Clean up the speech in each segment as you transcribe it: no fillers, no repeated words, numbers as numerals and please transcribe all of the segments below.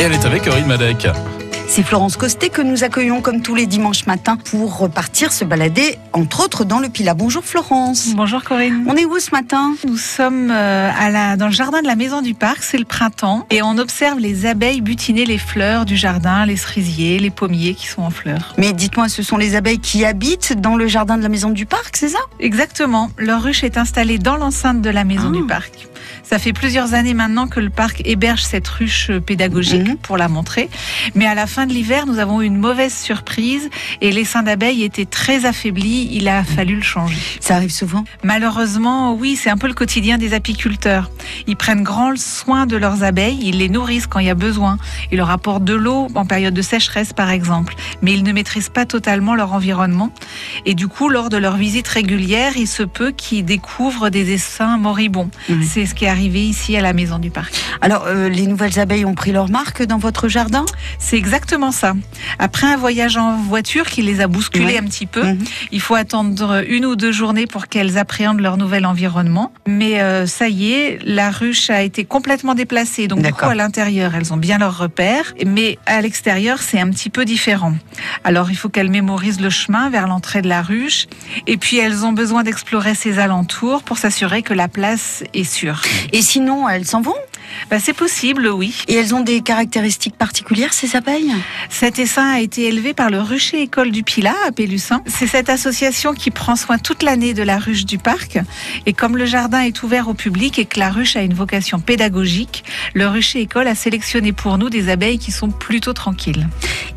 Et elle est avec Corinne Madec. C'est Florence Costet que nous accueillons comme tous les dimanches matins pour repartir se balader, entre autres dans le Pila. Bonjour Florence. Bonjour Corinne. On est où ce matin? Nous sommes dans le jardin de la Maison du Parc, c'est le printemps. Et on observe les abeilles butiner les fleurs du jardin, les cerisiers, les pommiers qui sont en fleurs. Mais dites-moi, ce sont les abeilles qui habitent dans le jardin de la Maison du Parc, c'est ça? Exactement, leur ruche est installée dans l'enceinte de la Maison du Parc. Ça fait plusieurs années maintenant que le parc héberge cette ruche pédagogique pour la montrer. Mais à la fin de l'hiver, nous avons eu une mauvaise surprise et l'essaim d'abeilles était très affaibli. Il a fallu le changer. Ça arrive souvent? Malheureusement, oui, c'est un peu le quotidien des apiculteurs. Ils prennent grand soin de leurs abeilles, ils les nourrissent quand il y a besoin. Ils leur apportent de l'eau en période de sécheresse, par exemple. Mais ils ne maîtrisent pas totalement leur environnement. Et du coup, lors de leur visite régulière, il se peut qu'ils découvrent des essaims moribonds. C'est ce qui est arrivé ici à la Maison du Parc. Alors, les nouvelles abeilles ont pris leur marque dans votre jardin? C'est exactement ça. Après un voyage en voiture qui les a bousculées un petit peu, il faut attendre 1 ou 2 journées pour qu'elles appréhendent leur nouvel environnement. Mais ça y est, la ruche a été complètement déplacée. Donc, du coup, à l'intérieur, elles ont bien leurs repères. Mais à l'extérieur, c'est un petit peu différent. Alors, il faut qu'elles mémorisent le chemin vers l'entrée de la ruche. Et puis, elles ont besoin d'explorer ses alentours pour s'assurer que la place est sûre. Et sinon, elles s'en vont? C'est possible, oui. Et elles ont des caractéristiques particulières, ces abeilles? Cet essaim a été élevé par le rucher école du Pila à Pellussin. C'est cette association qui prend soin toute l'année de la ruche du parc. Et comme le jardin est ouvert au public et que la ruche a une vocation pédagogique, le rucher école a sélectionné pour nous des abeilles qui sont plutôt tranquilles.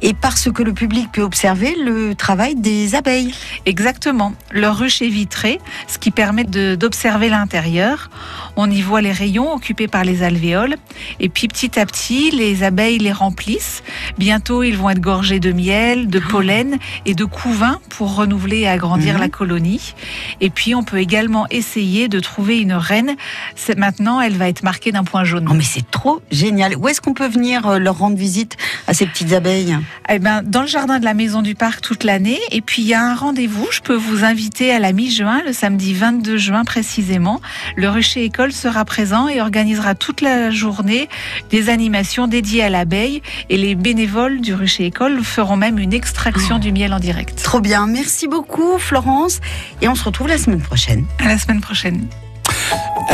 Et parce que le public peut observer le travail des abeilles. Exactement. Leur ruche est vitrée, ce qui permet d'observer l'intérieur. On y voit les rayons occupés par les alvéoles. Et puis petit à petit, les abeilles les remplissent. Bientôt, ils vont être gorgés de miel, de pollen et de couvain pour renouveler et agrandir la colonie. Et puis, on peut également essayer de trouver une reine. Maintenant, elle va être marquée d'un point jaune. Oh, mais c'est trop génial. Où est-ce qu'on peut venir leur rendre visite à ces petites abeilles? Dans le jardin de la Maison du Parc toute l'année. Et puis, il y a un rendez-vous. Je peux vous inviter à la mi-juin, le samedi 22 juin précisément. Le rucher école sera présent et organisera toute la journée des animations dédiées à l'abeille. Et les bénévoles du rucher école feront même une extraction du miel en direct. Trop bien. Merci beaucoup, Florence. Et on se retrouve la semaine prochaine. À la semaine prochaine.